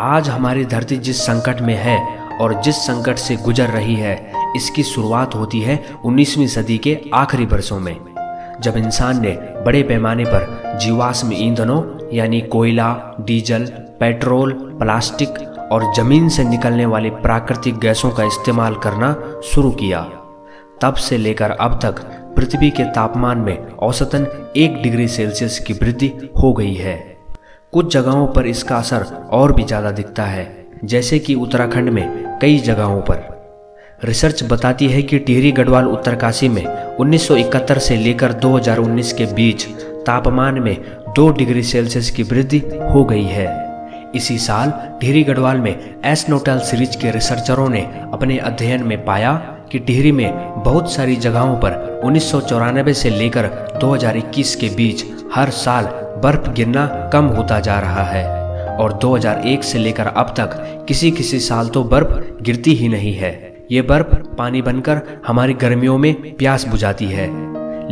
आज हमारी धरती जिस संकट में है और जिस संकट से गुजर रही है, इसकी शुरुआत होती है 19वीं सदी के आखिरी वर्षों में, जब इंसान ने बड़े पैमाने पर जीवाश्म ईंधनों यानी कोयला, डीजल, पेट्रोल, प्लास्टिक और जमीन से निकलने वाली प्राकृतिक गैसों का इस्तेमाल करना शुरू किया। तब से लेकर अब तक पृथ्वी के तापमान में औसतन 1 डिग्री सेल्सियस की वृद्धि हो गई है। कुछ जगहों पर इसका असर और भी ज़्यादा दिखता है, जैसे कि उत्तराखंड में कई जगहों पर। रिसर्च बताती है कि टिहरी गढ़वाल उत्तरकाशी में 1971 से लेकर 2019 के बीच तापमान में 2 डिग्री सेल्सियस की वृद्धि हो गई है। इसी साल टिहरी गढ़वाल में एस्नोटल सीरीज के रिसर्चरों ने अपने अध्ययन में पाया कि टिहरी में बहुत सारी जगहों पर 1994 से लेकर 2021 के बीच हर साल बर्फ गिरना कम होता जा रहा है और 2001 से लेकर अब तक किसी किसी साल तो बर्फ गिरती ही नहीं है। ये बर्फ पानी बनकर हमारी गर्मियों में प्यास बुझाती है,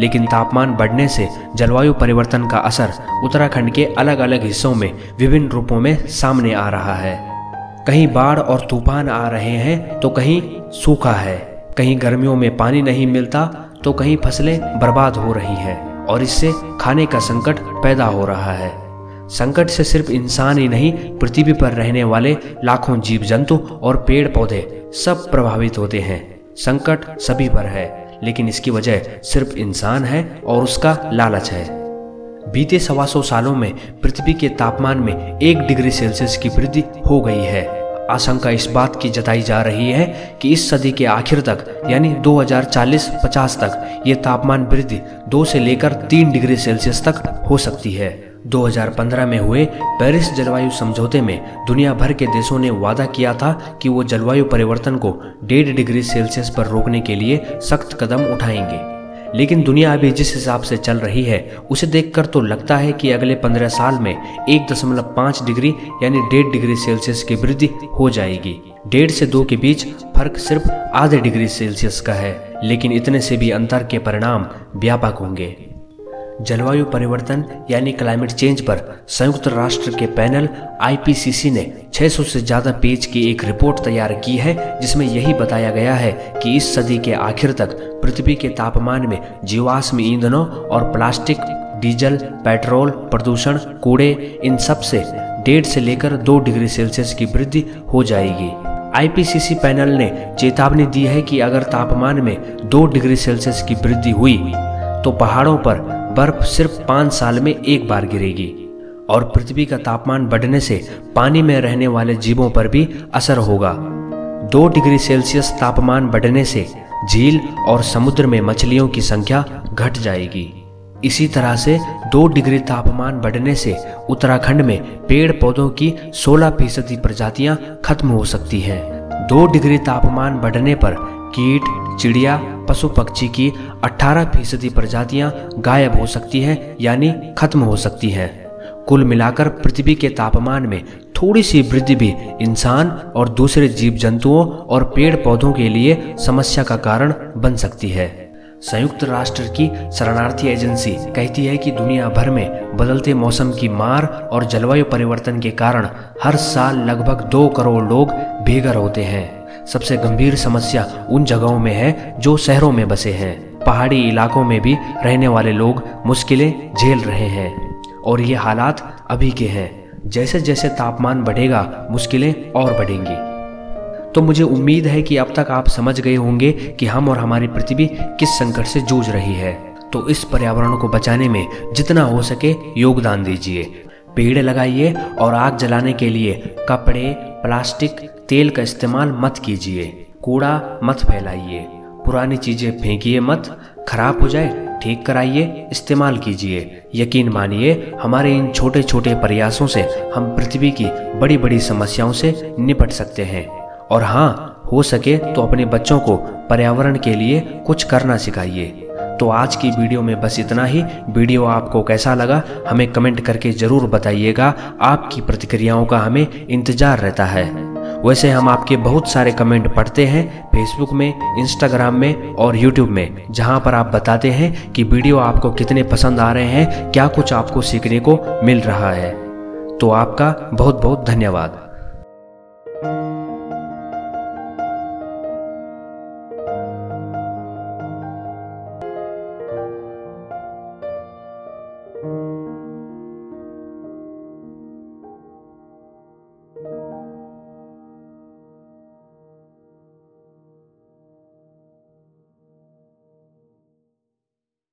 लेकिन तापमान बढ़ने से जलवायु परिवर्तन का असर उत्तराखंड के अलग अलग हिस्सों में विभिन्न रूपों में सामने आ रहा है। कहीं बाढ़ और तूफान आ रहे हैं तो कहीं सूखा है, कहीं गर्मियों में पानी नहीं मिलता तो कहीं फसलें बर्बाद हो रही हैं और इससे खाने का संकट पैदा हो रहा है। संकट से सिर्फ इंसान ही नहीं, पृथ्वी पर रहने वाले लाखों जीव जंतु और पेड़ पौधे सब प्रभावित होते हैं। संकट सभी पर है, लेकिन इसकी वजह सिर्फ इंसान है और उसका लालच है। बीते 125 सालों में पृथ्वी के तापमान में 1 डिग्री सेल्सियस की वृद्धि हो गई है। आशंका इस बात की जताई जा रही है कि इस सदी के आखिर तक यानी 2040-50 तक ये तापमान वृद्धि 2 से लेकर 3 डिग्री सेल्सियस तक हो सकती है। 2015 में हुए पेरिस जलवायु समझौते में दुनिया भर के देशों ने वादा किया था कि वो जलवायु परिवर्तन को 1.5 डिग्री सेल्सियस पर रोकने के लिए सख्त कदम उठाएंगे, लेकिन दुनिया अभी जिस हिसाब से चल रही है उसे देखकर तो लगता है कि अगले 15 साल में 1.5 डिग्री यानी 1.5 डिग्री सेल्सियस की वृद्धि हो जाएगी। 1.5 से 2 के बीच फर्क सिर्फ आधे डिग्री सेल्सियस का है, लेकिन इतने से भी अंतर के परिणाम व्यापक होंगे। जलवायु परिवर्तन यानी क्लाइमेट चेंज पर संयुक्त राष्ट्र के पैनल IPCC ने 600 से ज़्यादा पेज की एक रिपोर्ट तैयार की है, जिसमें यही बताया गया है कि इस सदी के आखिर तक पृथ्वी के तापमान में जीवाश्म ईंधनों और प्लास्टिक, डीजल, पेट्रोल, प्रदूषण, कूड़े, इन सब से 1.5 से लेकर 2 डिग्री सेल्सियस की वृद्धि हो जाएगी। IPCC पैनल ने चेतावनी दी है कि अगर तापमान में 2 डिग्री सेल्सियस की वृद्धि हुई तो पहाड़ों पर बर्फ सिर्फ 5 साल में एक बार गिरेगी और पृथ्वी का तापमान बढ़ने से पानी में रहने वाले जीवों पर भी असर होगा। 2 डिग्री सेल्सियस तापमान बढ़ने से झील और समुद्र में मछलियों की संख्या घट जाएगी। इसी तरह से 2 डिग्री तापमान बढ़ने से उत्तराखंड में पेड़ पौधों की 16% प्रजातियां खत्म हो सकती हैं। 2 डिग्री तापमान बढ़ने पर कीट, चिड़िया, पशु पक्षी की 18% प्रजातियां गायब हो सकती हैं यानी खत्म हो सकती हैं। कुल मिलाकर पृथ्वी के तापमान में थोड़ी सी वृद्धि भी इंसान और दूसरे जीव जंतुओं और पेड़ पौधों के लिए समस्या का कारण बन सकती है। संयुक्त राष्ट्र की शरणार्थी एजेंसी कहती है कि दुनिया भर में बदलते मौसम की मार और जलवायु परिवर्तन के कारण हर साल लगभग 2 करोड़ लोग बेघर होते हैं। सबसे गंभीर समस्या उन जगहों में है जो शहरों में बसे हैं। पहाड़ी इलाकों में भी रहने वाले लोग मुश्किलें झेल रहे हैं और ये हालात अभी के हैं। जैसे जैसे तापमान बढ़ेगा मुश्किलें और बढ़ेंगी। तो मुझे उम्मीद है कि अब तक आप समझ गए होंगे कि हम और हमारी पृथ्वी किस संकट से जूझ रही है। तो इस पर्यावरण को बचाने में जितना हो सके योगदान दीजिए। पेड़ लगाइए और आग जलाने के लिए कपड़े, प्लास्टिक, तेल का इस्तेमाल मत कीजिए। कूड़ा मत फैलाइए। पुरानी चीज़ें फेंकिए मत। खराब हो जाए ठीक कराइए, इस्तेमाल कीजिए। यकीन मानिए, हमारे इन छोटे छोटे प्रयासों से हम पृथ्वी की बड़ी बड़ी समस्याओं से निपट सकते हैं। और हाँ, हो सके तो अपने बच्चों को पर्यावरण के लिए कुछ करना सिखाइए। तो आज की वीडियो में बस इतना ही। वीडियो आपको कैसा लगा हमें कमेंट करके ज़रूर बताइएगा। आपकी प्रतिक्रियाओं का हमें इंतज़ार रहता है। वैसे हम आपके बहुत सारे कमेंट पढ़ते हैं फेसबुक में, इंस्टाग्राम में और यूट्यूब में, जहां पर आप बताते हैं कि वीडियो आपको कितने पसंद आ रहे हैं, क्या कुछ आपको सीखने को मिल रहा है। तो आपका बहुत बहुत धन्यवाद। है।